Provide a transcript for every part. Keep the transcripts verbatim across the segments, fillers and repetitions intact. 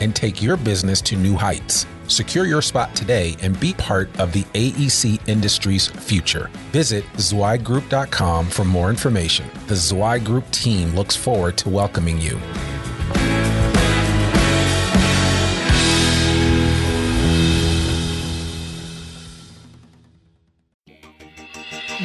and take your business to new heights. Secure your spot today and be part of the A E C industry's future. Visit Zweig Group dot com for more information. The Zweig Group team looks forward to welcoming you.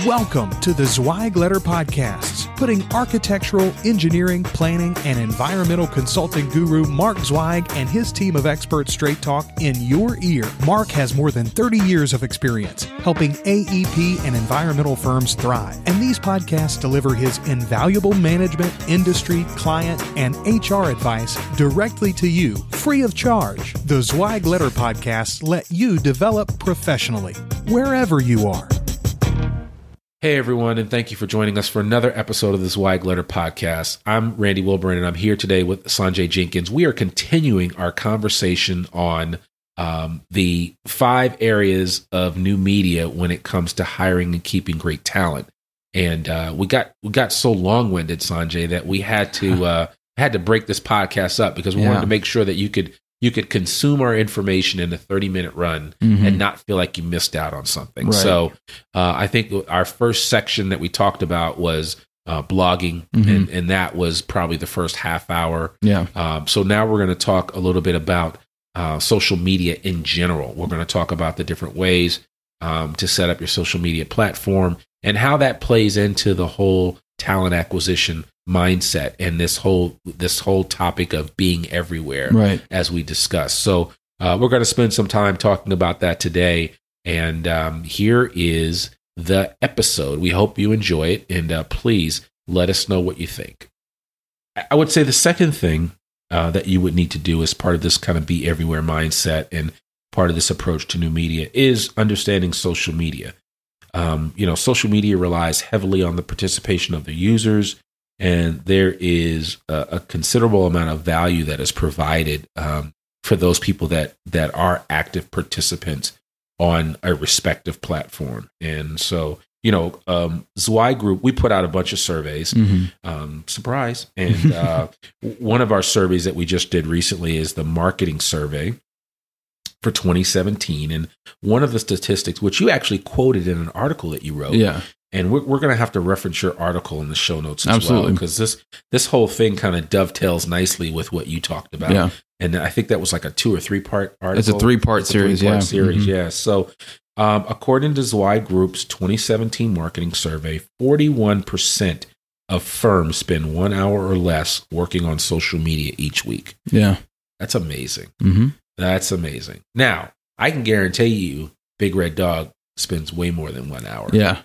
Welcome to the Zweig Letter Podcasts, putting architectural, engineering, planning, and environmental consulting guru Mark Zweig and his team of experts straight talk in your ear. Mark has more than thirty years of experience helping A E P and environmental firms thrive, and these podcasts deliver his invaluable management, industry, client, and H R advice directly to you, free of charge. The Zweig Letter Podcasts let you develop professionally, wherever you are. Hey everyone, and thank you for joining us for another episode of the Zweig Letter Podcast. I'm Randy Wilburn, and I'm here today with Sanjay Jenkins. We are continuing our conversation on um, the five areas of new media when it comes to hiring and keeping great talent. And uh, we got we got so long-winded, Sanjay, that we had to uh, had to break this podcast up because we yeah. wanted to make sure that you could you could consume our information in a thirty minute run mm-hmm. and not feel like you missed out on something. Right. So uh, I think our first section that we talked about was uh, blogging, mm-hmm. and, and that was probably the first half hour. Yeah. Um, so now we're going to talk a little bit about uh, social media in general. We're going to talk about the different ways um, to set up your social media platform and how that plays into the whole talent acquisition mindset and this whole this whole topic of being everywhere, right, as we discussed. So uh, we're going to spend some time talking about that today. And um, here is the episode. We hope you enjoy it, and uh, please let us know what you think. I would say the second thing uh, that you would need to do as part of this kind of be everywhere mindset and part of this approach to new media is understanding social media. Um, you know, social media relies heavily on the participation of the users, and there is a, a considerable amount of value that is provided um, for those people that that are active participants on a respective platform. And so, you know, um, Zweig Group, we put out a bunch of surveys. Mm-hmm. Um, surprise! And uh, one of our surveys that we just did recently is the marketing survey for twenty seventeen, and one of the statistics, which you actually quoted in an article that you wrote, yeah. And we're, we're going to have to reference your article in the show notes as Absolutely. Well, because this this whole thing kind of dovetails nicely with what you talked about. Yeah. And I think that was like a two or three part article. It's a three part series. Three-part yeah. series. Mm-hmm. Yeah. So, um, according to Zweig Group's twenty seventeen marketing survey, forty-one percent of firms spend one hour or less working on social media each week. Yeah. That's amazing. Mm-hmm. That's amazing. Now, I can guarantee you, Big Red Dog spends way more than one hour. Yeah.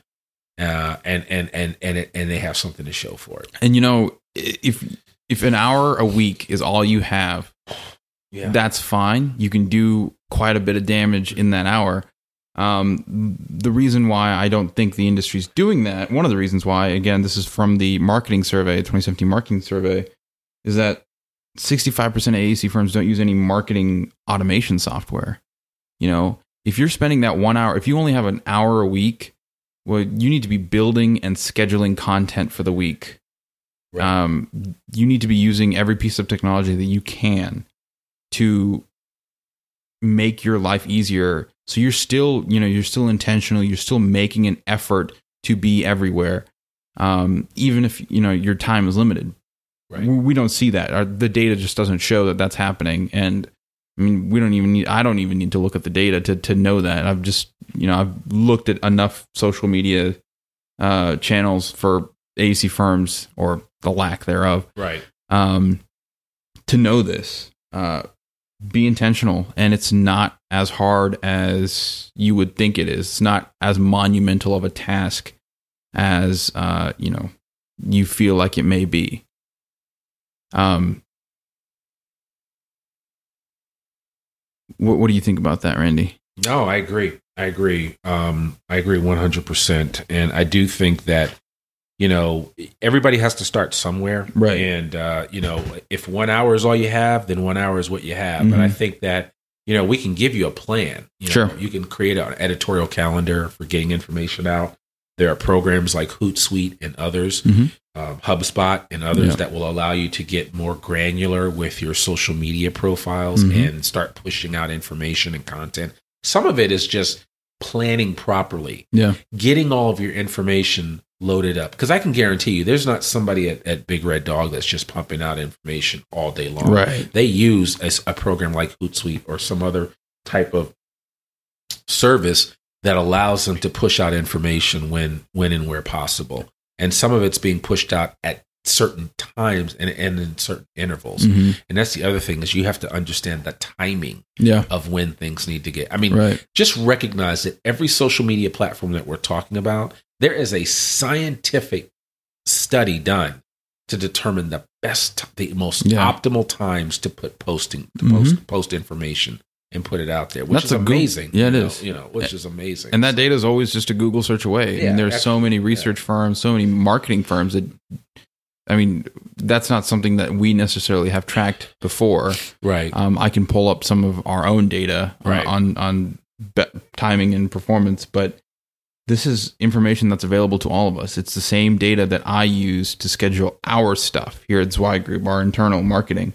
Uh, and and and and it, and they have something to show for it. And you know, if if an hour a week is all you have, yeah. that's fine. You can do quite a bit of damage in that hour. Um, the reason why I don't think the industry's doing that, one of the reasons why, again, this is from the marketing survey, twenty seventeen marketing survey, is that sixty-five percent of A E C firms don't use any marketing automation software. You know, if you're spending that one hour, if you only have an hour a week, well, you need to be building and scheduling content for the week. Right. Um, you need to be using every piece of technology that you can to make your life easier. So you're still, you know, you're still intentional. You're still making an effort to be everywhere, um, even if, you know, your time is limited. Right. We don't see that. Our, the data just doesn't show that that's happening. And I mean, we don't even need, I don't even need to look at the data to, to know that. I've just, you know, I've looked at enough social media uh, channels for A E C firms, or the lack thereof, right? Um, to know this, uh, be intentional. And it's not as hard as you would think it is. It's not as monumental of a task as, uh, you know, you feel like it may be. Um, What, what do you think about that, Randy? No, I agree. I agree. Um, I agree one hundred percent. And I do think that, you know, everybody has to start somewhere. Right. And, uh, you know, if one hour is all you have, then one hour is what you have. Mm-hmm. But I think that, you know, we can give you a plan. You know, sure. You can create an editorial calendar for getting information out. There are programs like Hootsuite and others, mm-hmm. um, HubSpot and others yeah. that will allow you to get more granular with your social media profiles mm-hmm. and start pushing out information and content. Some of it is just planning properly, yeah. getting all of your information loaded up. Because I can guarantee you there's not somebody at, at Big Red Dog that's just pumping out information all day long. Right. They use a, a program like Hootsuite or some other type of service that allows them to push out information when, when and where possible. And some of it's being pushed out at certain times and, and in certain intervals. Mm-hmm. And that's the other thing is you have to understand the timing yeah. of when things need to get. I mean, right. just recognize that every social media platform that we're talking about, there is a scientific study done to determine the best, the most yeah. optimal times to put posting, to mm-hmm. post, post information. And put it out there, which That's is amazing. Good, yeah, it you is. Know, you know, which is amazing. And that data is always just a Google search away. Yeah, and there's so many research yeah. firms, so many marketing firms that, I mean, that's not something that we necessarily have tracked before. Right. Um, I can pull up some of our own data right. on, on, on be- timing and performance, but this is information that's available to all of us. It's the same data that I use to schedule our stuff here at Zweig Group, our internal marketing.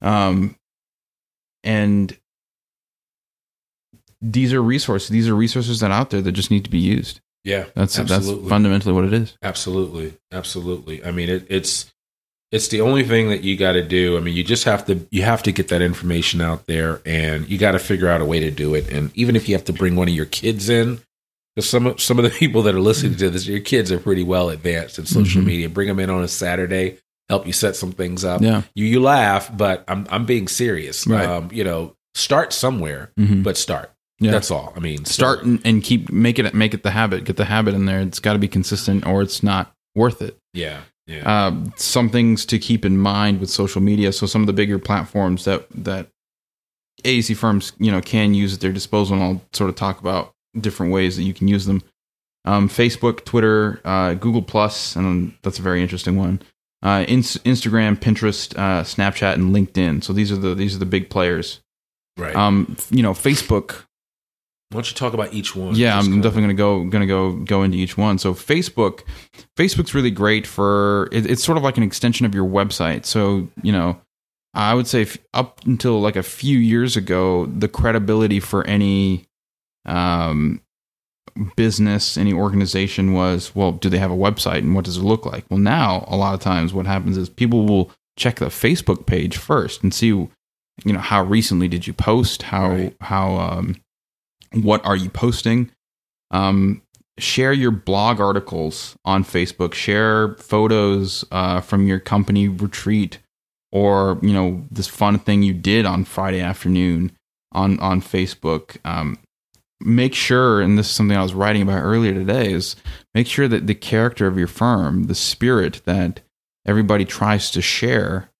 Um, and these are resources. These are resources that are out there that just need to be used. Yeah, that's absolutely. That's fundamentally what it is. Absolutely, absolutely. I mean, it, it's it's the only thing that you got to do. I mean, you just have to you have to get that information out there, and you got to figure out a way to do it. And even if you have to bring one of your kids in, because some some of the people that are listening to this, your kids are pretty well advanced in social mm-hmm. media. Bring them in on a Saturday, help you set some things up. Yeah, you you laugh, but I'm I'm being serious. Right. Um, you know, start somewhere, mm-hmm. but start. Yeah. That's all. I mean, start so. and, and keep make it make it the habit. Get the habit in there. It's got to be consistent, or it's not worth it. Yeah, yeah. Uh, some things to keep in mind with social media. So some of the bigger platforms that that A E C firms you know can use at their disposal, and I'll sort of talk about different ways that you can use them. Um, Facebook, Twitter, uh, Google Plus, and that's a very interesting one. Uh, in- Instagram, Pinterest, uh, Snapchat, and LinkedIn. So these are the these are the big players. Right. Um, you know, Facebook. Why don't you talk about each one? Yeah, Just I'm definitely going to go going to go go into each one. So Facebook, Facebook's really great for it, it's sort of like an extension of your website. So you know, I would say if, up until like a few years ago, the credibility for any um, business, any organization was, well, do they have a website and what does it look like? Well, now a lot of times what happens is people will check the Facebook page first and see, you know, how recently did you post? How right. how um, what are you posting? Um, share your blog articles on Facebook. Share photos uh, from your company retreat, or you know this fun thing you did on Friday afternoon on on Facebook. Um, make sure, and this is something I was writing about earlier today, is make sure that the character of your firm, the spirit that everybody tries to share,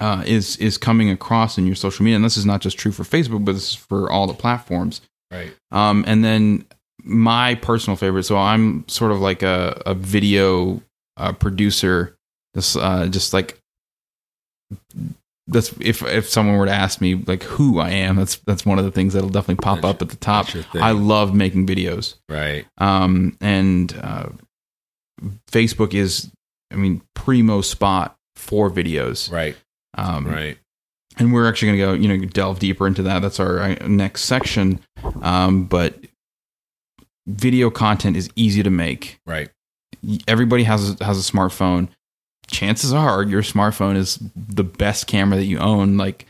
Uh, is is coming across in your social media, and this is not just true for Facebook, but this is for all the platforms. Right. Um, and then my personal favorite. So I'm sort of like a a video uh, producer. This uh, just like that's if if someone were to ask me like who I am, that's that's one of the things that'll definitely pop that's up at the top. I love making videos. Right. Um, and uh, Facebook is, I mean, primo spot for videos. Right. Um, right. And we're actually going to go, you know, delve deeper into that. That's our next section. Um, but video content is easy to make. Right. Everybody has, has a smartphone. Chances are your smartphone is the best camera that you own. Like,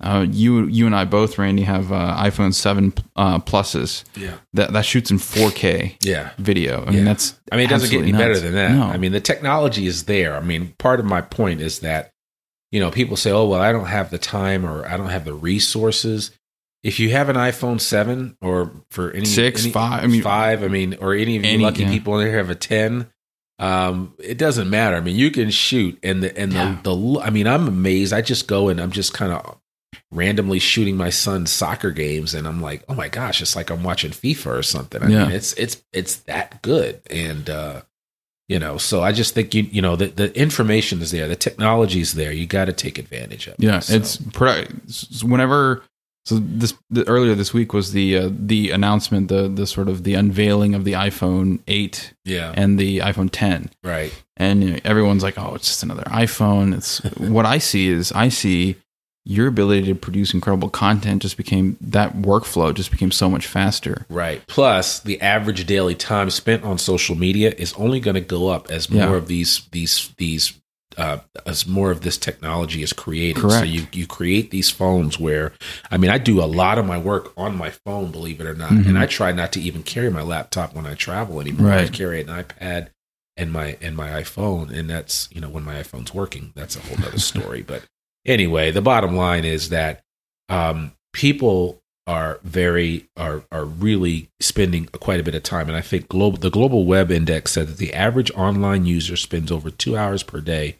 uh, you, you and I both, Randy, have, uh, iPhone seven, uh, pluses. Yeah. That, that shoots in four K yeah. video. I yeah. mean, that's, I mean, it doesn't get any nuts. Better than that. No. I mean, the technology is there. I mean, part of my point is that, you know, people say, oh, well, I don't have the time or I don't have the resources. If you have an iPhone seven or for any six, any, five, I mean, five, I mean, or any of you any, lucky yeah. people in there have a ten, um, it doesn't matter. I mean, you can shoot and the, and yeah. the, the, I mean, I'm amazed. I just go and I'm just kind of randomly shooting my son's soccer games, and I'm like, oh my gosh, it's like I'm watching FIFA or something. I yeah. mean, it's it's it's that good. And uh, you know, so I just think you you know the, the information is there, the technology is there. You got to take advantage of. Yeah, it, so. it's produ- whenever. So this the, earlier this week was the uh, the announcement, the the sort of the unveiling of the iPhone eight yeah. and the iPhone ten. Right. And you know, everyone's like, oh, it's just another iPhone. It's what I see is I see your ability to produce incredible content just became that workflow just became so much faster. Right. Plus, the average daily time spent on social media is only going to go up as more yeah. of these these these Uh, as more of this technology is created. Correct. So you, you create these phones where, I mean, I do a lot of my work on my phone, believe it or not. Mm-hmm. And I try not to even carry my laptop when I travel anymore. Right. I carry an iPad and my, and my iPhone. And that's, you know, when my iPhone's working, that's a whole nother story. But anyway, the bottom line is that um, people are very, are, are really spending quite a bit of time. And I think global, the Global Web Index said that the average online user spends over two hours per day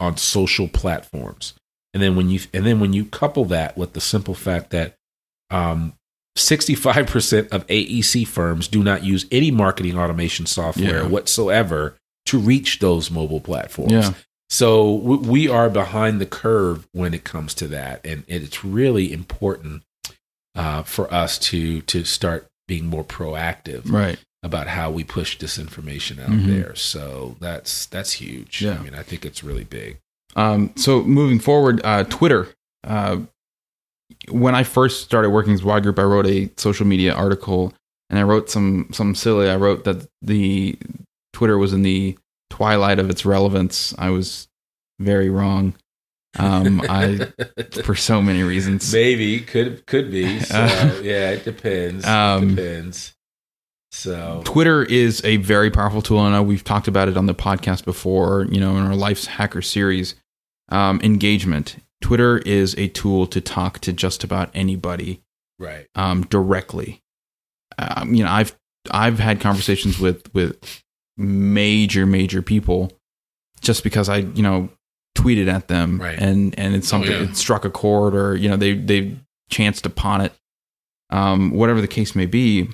on social platforms. And then when you and then when you couple that with the simple fact that um, sixty-five percent of A E C firms do not use any marketing automation software yeah. whatsoever to reach those mobile platforms. Yeah. So w- we are behind the curve when it comes to that. And it's really important uh, for us to to start being more proactive. Right. About how we push this information out mm-hmm. there. So that's that's huge. Yeah. I mean, I think it's really big. Um, so moving forward, uh, Twitter. Uh, when I first started working as Zweig Group, I wrote a social media article, and I wrote some some silly. I wrote that the Twitter was in the twilight of its relevance. I was very wrong. Um, I for so many reasons. Maybe could could be. So, uh, yeah, it depends. Um, it depends. So Twitter is a very powerful tool. I know we've talked about it on the podcast before, you know, in our Life's Hacker series, um, engagement. Twitter is a tool to talk to just about anybody, right? Um, directly. Um, you know, I've, I've had conversations with, with major, major people just because I, you know, tweeted at them right. and, and it's something oh, yeah. it struck a chord or, you know, they, they chanced upon it. Um, whatever the case may be.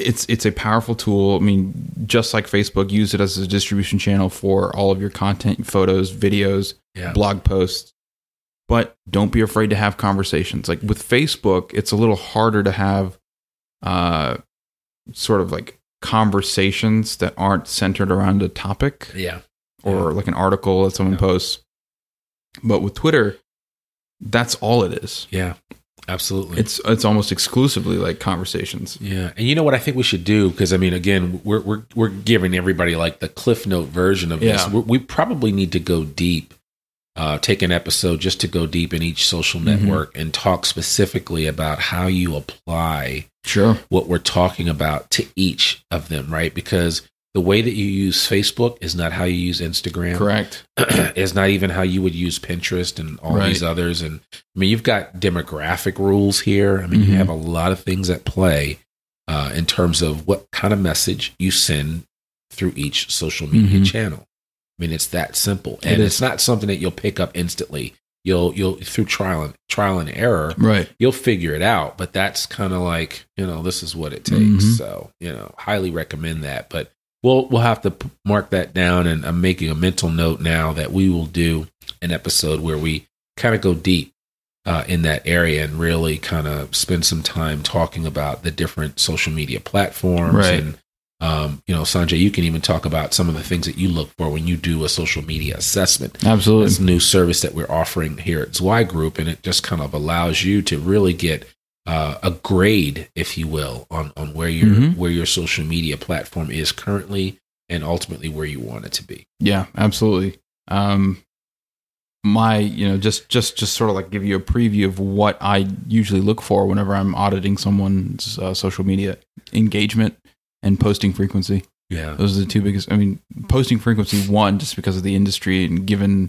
It's it's a powerful tool. I mean, just like Facebook, use it as a distribution channel for all of your content, photos, videos, yeah. blog posts. But don't be afraid to have conversations. Like with Facebook, it's a little harder to have uh, sort of like conversations that aren't centered around a topic yeah. or yeah. like an article that someone yeah. posts. But with Twitter, that's all it is. Yeah. Absolutely. It's it's almost exclusively like conversations. Yeah. And you know what I think we should do? Because, I mean, again, we're we're we're giving everybody like the Cliff Note version of yeah. this. We're, we probably need to go deep, uh, take an episode just to go deep in each social network mm-hmm. and talk specifically about how you apply sure. what we're talking about to each of them, right? Because the way that you use Facebook is not how you use Instagram. Correct. It's not even how you would use Pinterest and all right. these others. And I mean, you've got demographic rules here. I mean, mm-hmm. you have a lot of things at play uh, in terms of what kind of message you send through each social media mm-hmm. channel. I mean, it's that simple, and it it's not something that you'll pick up instantly. You'll you'll through trial and trial and error, right? You'll figure it out. But that's kind of like you know, this is what it takes. Mm-hmm. So you know, highly recommend that, but. We'll we'll have to mark that down, and I'm making a mental note now that we will do an episode where we kind of go deep uh, in that area and really kind of spend some time talking about the different social media platforms. Right. And um, you know, Sanjay, you can even talk about some of the things that you look for when you do a social media assessment. Absolutely, it's a new service that we're offering here at Zweig Group, and it just kind of allows you to really get. Uh, a grade, if you will, on, on where your mm-hmm. where your social media platform is currently and ultimately where you want it to be. Yeah, absolutely. Um, my, you know, just, just, just sort of like give you a preview of what I usually look for whenever I'm auditing someone's uh, social media engagement and posting frequency. Yeah. Those are the two biggest, I mean, posting frequency one, just because of the industry and given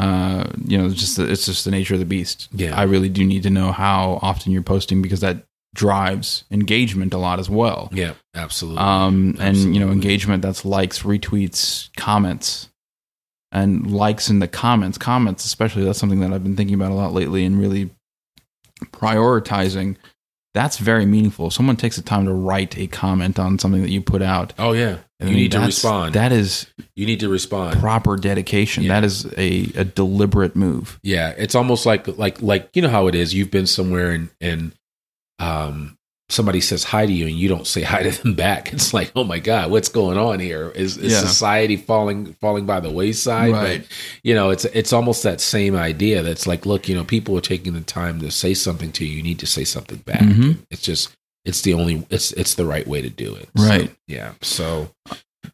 Uh, you know, it's just the, it's just the nature of the beast. Yeah, I really do need to know how often you're posting because that drives engagement a lot as well. Yeah, absolutely. Um, and absolutely. You know, engagement that's likes, retweets, comments. and likes in the comments. Comments, especially, that's something that I've been thinking about a lot lately and really prioritizing. That's very meaningful. If someone takes the time to write a comment on something that you put out. Oh, yeah. You I mean, need to respond. That is you need to respond. Proper dedication. Yeah. That is a, a deliberate move. Yeah. It's almost like, like, like, you know how it is. You've been somewhere and, and um, somebody says hi to you and you don't say hi to them back. It's like, oh my God, what's going on here? Is, is yeah. society falling, falling by the wayside? Right. But, you know, it's, it's almost that same idea. That's like, look, you know, people are taking the time to say something to you. You need to say something back. Mm-hmm. It's just, It's the only, it's, it's the right way to do it. Right. So, yeah. So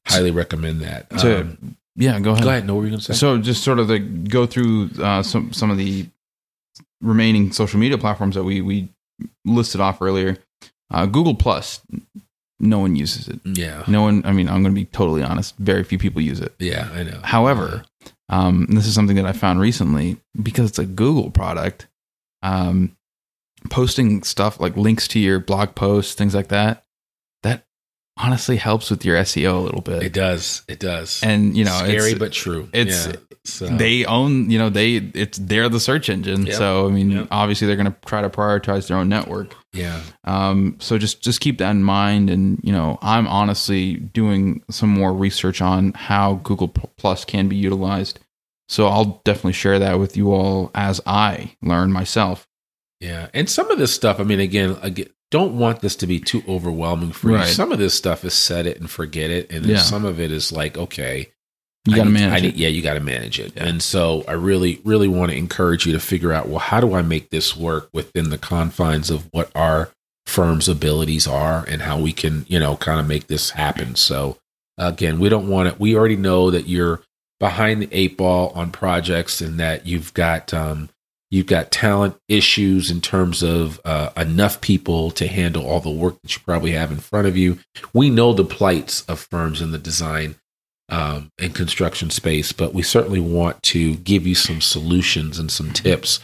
highly recommend that. So, um, yeah, go ahead. Go ahead. Know what you're going to say. So just sort of the, go through uh, some, some of the remaining social media platforms that we, we listed off earlier. Uh, Google Plus, no one uses it. Yeah. No one, I mean, I'm going to be totally honest. Very few people use it. Yeah, I know. However, um, this is something that I found recently because it's a Google product. Um, Posting stuff like links to your blog posts, things like that, that honestly helps with your S E O a little bit. It does. It does. And you know, scary it's, but true. It's yeah, so. They own. You know, they it's they're the search engine. Yep. So I mean, yep. obviously they're going to try to prioritize their own network. Yeah. Um. So just just keep that in mind. And you know, I'm honestly doing some more research on how Google Plus can be utilized. So I'll definitely share that with you all as I learn myself. Yeah. And some of this stuff, I mean, again, again, don't want this to be too overwhelming for right. you. Some of this stuff is set it and forget it. And then yeah. some of it is like, okay, you got to manage it. Yeah, you got to manage it. Yeah. And so I really, really want to encourage you to figure out, well, how do I make this work within the confines of what our firm's abilities are and how we can, you know, kind of make this happen. So again, we don't want it. We already know that you're behind the eight ball on projects and that you've got, um, You've got talent issues in terms of uh, enough people to handle all the work that you probably have in front of you. We know the plights of firms in the design um, and construction space, but we certainly want to give you some solutions and some tips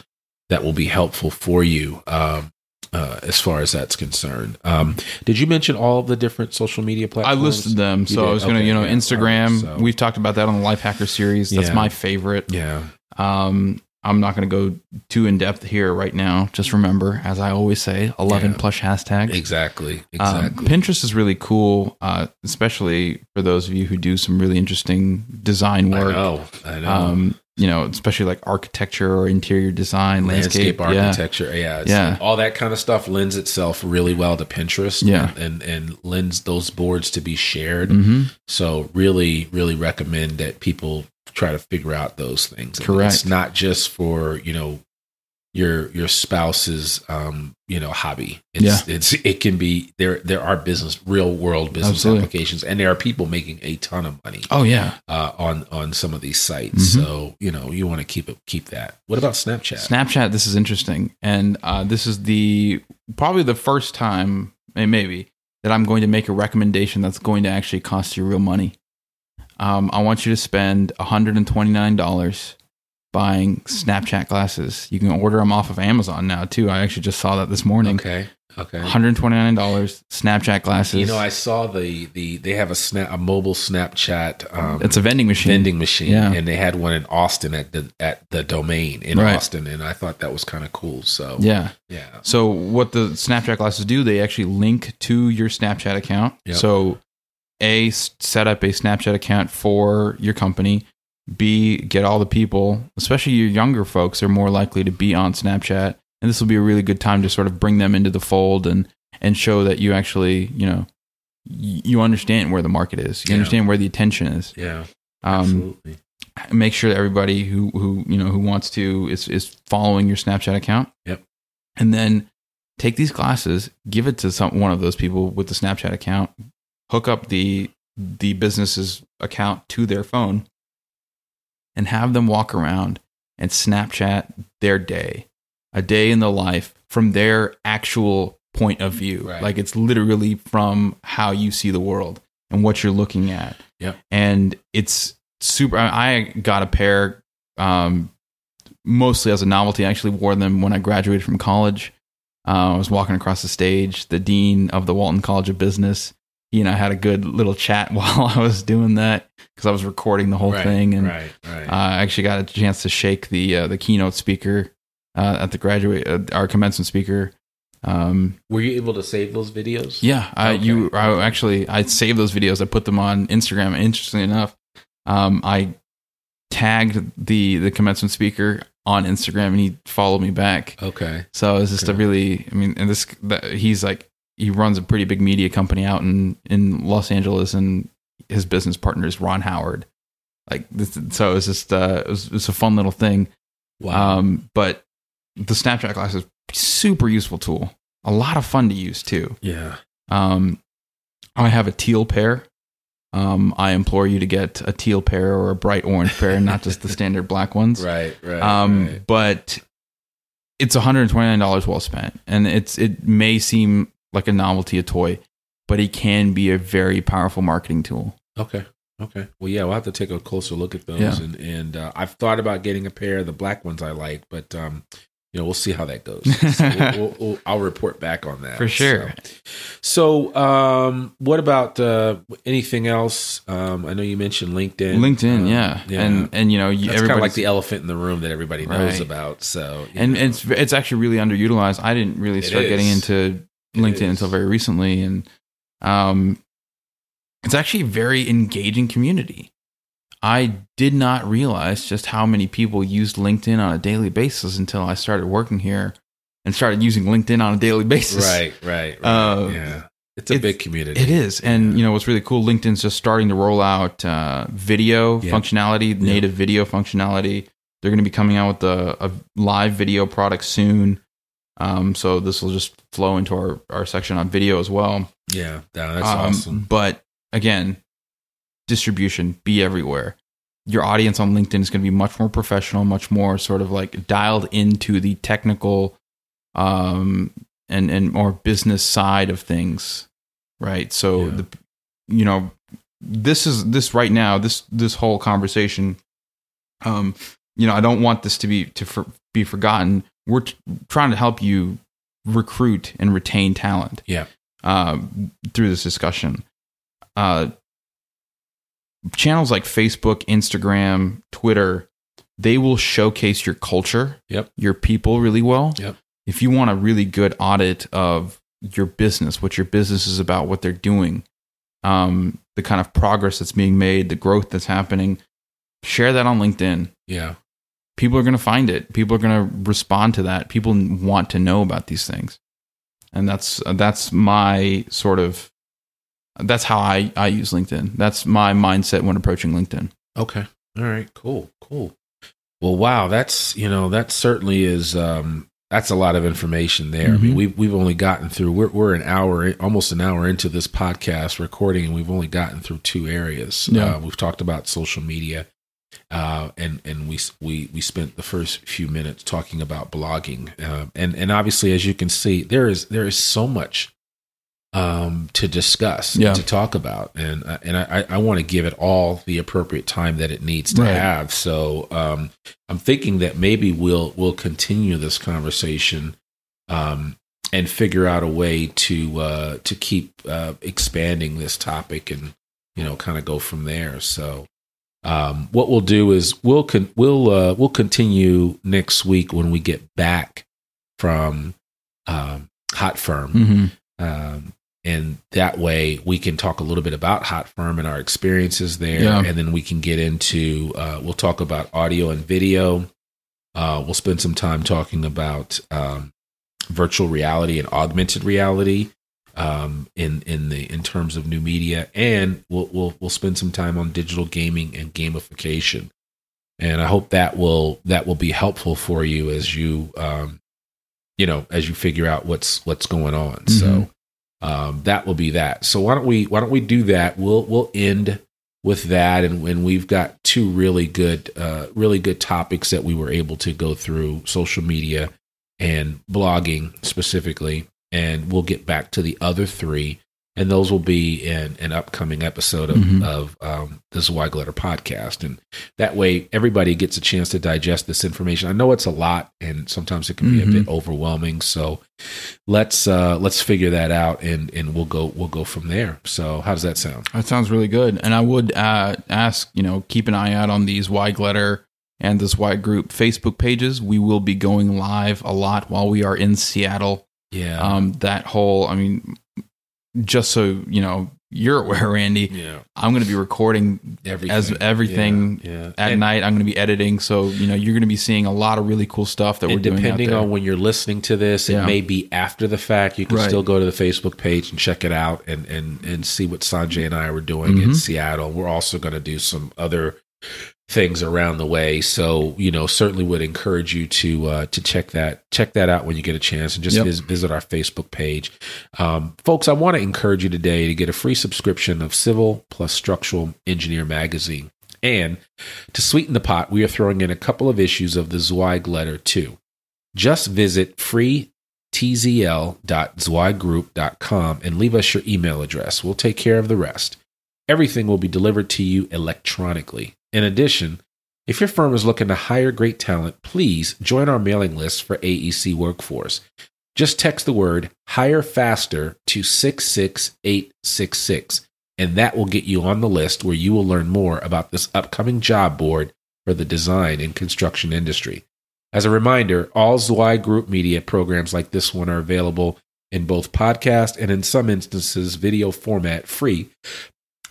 that will be helpful for you um, uh, as far as that's concerned. Um, did you mention all the different social media platforms? I listed them. You so did? I was okay. going to, you know, Instagram. Right, so. We've talked about that on the Life Hacker series. That's yeah. my favorite. Yeah. Um, I'm not going to go too in depth here right now. Just remember, as I always say, eleven yeah. plus hashtags. Exactly. Exactly. Um, Pinterest is really cool, uh, especially for those of you who do some really interesting design work. I know. I know. Um, you know, especially like architecture or interior design, landscape, landscape architecture. Yeah. Yeah, yeah. All that kind of stuff lends itself really well to Pinterest. Yeah. And, and, and lends those boards to be shared. Mm-hmm. So really, really recommend that people try to figure out those things. And correct. It's not just for, you know, your, your spouse's, um, you know, hobby. It's, yeah. it's, it can be there. There are business, real world business absolutely. Applications, and there are people making a ton of money. Oh yeah. Uh, on, on some of these sites. Mm-hmm. So, you know, you want to keep it, keep that. What about Snapchat? Snapchat. This is interesting. And, uh, this is the, probably the first time maybe that I'm going to make a recommendation that's going to actually cost you real money. Um, I want you to spend one hundred twenty-nine dollars buying Snapchat glasses. You can order them off of Amazon now, too. I actually just saw that this morning. Okay. Okay. one hundred twenty-nine dollars Snapchat glasses. You know, I saw the, the they have a snap, a mobile Snapchat. Um, it's a vending machine. Vending machine. Yeah. And they had one in Austin at the, at the domain in right. Austin. And I thought that was kind of cool. So, yeah. Yeah. So, what the Snapchat glasses do, they actually link to your Snapchat account. Yep. So, A, set up a Snapchat account for your company. B, get all the people, especially your younger folks, are more likely to be on Snapchat. And this will be a really good time to sort of bring them into the fold and, and show that you actually, you know, you understand where the market is. You yeah. understand where the attention is. Yeah, absolutely. Um, make sure that everybody who, who, you know, who wants to is, is following your Snapchat account. Yep. And then take these glasses, give it to some one of those people with the Snapchat account. Hook up the the business's account to their phone and have them walk around and Snapchat their day, a day in the life from their actual point of view. Right. Like it's literally from how you see the world and what you're looking at. Yep. And it's super. I got a pair um, mostly as a novelty. I actually wore them when I graduated from college. Uh, I was walking across the stage. The dean of the Walton College of Business you know, had a good little chat while I was doing that because I was recording the whole right, thing. And right, right. Uh, I actually got a chance to shake the uh, the keynote speaker uh, at the graduate, uh, our commencement speaker. Um, Were you able to save those videos? Yeah, I, okay. you. I actually, I saved those videos. I put them on Instagram. Interestingly enough, um, I tagged the the commencement speaker on Instagram, and he followed me back. Okay. So it's just okay. a really, I mean, and this the, he's like he runs a pretty big media company out in in Los Angeles, and his business partner is Ron Howard. Like this, so it's just uh, it was, it's a fun little thing. Wow. Um, but the Snapchat class is super useful tool. A lot of fun to use too. Yeah. Um, I have a teal pair. Um, I implore you to get a teal pair or a bright orange pair, not just the standard black ones. Right. Right. Um, right. But it's one hundred twenty-nine dollars well spent, and it's it may seem like a novelty, a toy, but it can be a very powerful marketing tool. Okay. Okay. Well, yeah, we'll have to take a closer look at those, yeah. and and uh, I've thought about getting a pair of the black ones I like, but um. You know, we'll see how that goes. So we'll, we'll, we'll, I'll report back on that for sure. So, so um, what about uh, anything else? Um, I know you mentioned LinkedIn. LinkedIn, um, yeah. yeah, and and you know, it's kind of like the elephant in the room that everybody knows right. about. So, and know. it's it's actually really underutilized. I didn't really start getting into LinkedIn until very recently, and um, it's actually a very engaging community. I did not realize just how many people used LinkedIn on a daily basis until I started working here and started using LinkedIn on a daily basis. Right, right, right. Uh, yeah. It's a it's, big community. It is. And, yeah. you know, what's really cool, LinkedIn's just starting to roll out uh, video yeah. functionality, yeah. native video functionality. They're going to be coming out with a, a live video product soon. Um, so this will just flow into our, our section on video as well. Yeah, that's um, awesome. But, again... distribution, be everywhere. Your audience on LinkedIn is going to be much more professional, much more sort of like dialed into the technical um, and and more business side of things, right? So yeah. the you know this is this right now this this whole conversation. Um, you know I don't want this to be to for, be forgotten. We're t- trying to help you recruit and retain talent. Yeah. Uh, through this discussion. Uh, Channels like Facebook, Instagram, Twitter, they will showcase your culture, yep. your people really well. Yep. If you want a really good audit of your business, what your business is about, what they're doing, um, the kind of progress that's being made, the growth that's happening, share that on LinkedIn. Yeah. People are going to find it. People are going to respond to that. People want to know about these things. And that's that's my sort of... That's how I, I use LinkedIn. That's my mindset when approaching LinkedIn. Okay. All right. Cool. Cool. Well, wow. That's, you know, that certainly is, um, that's a lot of information there. Mm-hmm. I mean, we've, we've only gotten through, we're, we're an hour, almost an hour into this podcast recording, and we've only gotten through two areas. Yeah. Uh, we've talked about social media, uh, and, and we, we, we spent the first few minutes talking about blogging. Uh, and, and obviously, as you can see, there is, there is so much Um, to discuss, yeah. to talk about, and uh, and I, I want to give it all the appropriate time that it needs to right. have. So um, I'm thinking that maybe we'll we'll continue this conversation um, and figure out a way to uh, to keep uh, expanding this topic, and you know, kind of go from there. So um, what we'll do is we'll con- we'll uh, we'll continue next week when we get back from um, Hot Firm. Mm-hmm. Um, And that way we can talk a little bit about Hot Firm and our experiences there. Yeah. And then we can get into, uh, we'll talk about audio and video. Uh, we'll spend some time talking about um, virtual reality and augmented reality um, in in the in terms of new media. And we'll, we'll we'll spend some time on digital gaming and gamification. And I hope that will that will be helpful for you as you um, you know as you figure out what's what's going on. Mm-hmm. So. Um, that will be that. So why don't we why don't we do that? We'll we'll end with that, and when we've got two really good uh, really good topics that we were able to go through, social media and blogging specifically, and we'll get back to the other three And those will be in an upcoming episode of, mm-hmm. of um, the Zweig Letter podcast. And that way, everybody gets a chance to digest this information. I know it's a lot, and sometimes it can mm-hmm. be a bit overwhelming. So let's uh, let's figure that out, and, and we'll go we'll go from there. So how does that sound? That sounds really good. And I would uh, ask, you know, keep an eye out on the Zweig Letter and the Zweig Group Facebook pages. We will be going live a lot while we are in Seattle. Yeah. Um, that whole, I mean... Just so you know, you're aware, Randy. Yeah. I'm going to be recording everything. as everything yeah, yeah. at and night. I'm going to be editing, so you know you're going to be seeing a lot of really cool stuff that we're doing. Depending on when you're listening to this, yeah. it may be after the fact. You can right. still go to the Facebook page and check it out, and and and see what Sanjay and I were doing mm-hmm. in Seattle. We're also going to do some other things around the way, so you know certainly would encourage you to uh to check that check that out when you get a chance, and just yep. vis- visit our Facebook page. Um folks, I want to encourage you today to get a free subscription of Civil Plus Structural Engineer Magazine, and to sweeten the pot, we are throwing in a couple of issues of the Zweig Letter too. Just visit free T Z L dot zweig group dot com and leave us your email address. We'll take care of the rest. Everything will be delivered to you electronically. In addition, if your firm is looking to hire great talent, please join our mailing list for A E C Workforce. Just text the word hire faster to six six eight six six, and that will get you on the list where you will learn more about this upcoming job board for the design and construction industry. As a reminder, all Zweig Group Media programs like this one are available in both podcast and in some instances video format free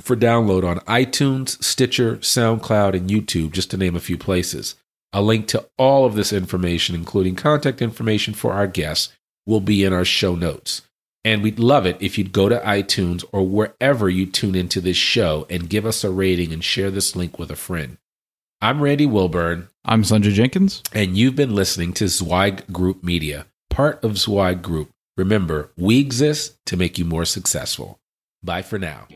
for download on iTunes, Stitcher, SoundCloud, and YouTube, just to name a few places. A link to all of this information, including contact information for our guests, will be in our show notes. And we'd love it if you'd go to iTunes or wherever you tune into this show and give us a rating and share this link with a friend. I'm Randy Wilburn. I'm Sanjay Jenkins. And you've been listening to Zweig Group Media, part of Zweig Group. Remember, we exist to make you more successful. Bye for now.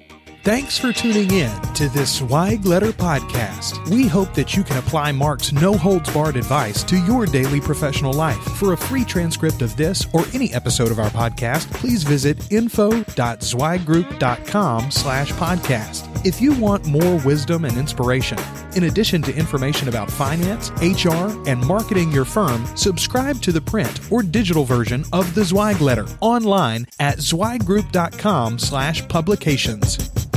Thanks for tuning in to this Zweig Letter podcast. We hope that you can apply Mark's no-holds-barred advice to your daily professional life. For a free transcript of this or any episode of our podcast, please visit info dot zweig group dot com slash podcast. If you want more wisdom and inspiration, in addition to information about finance, H R, and marketing your firm, subscribe to the print or digital version of the Zweig Letter online at zweig group dot com slash publications.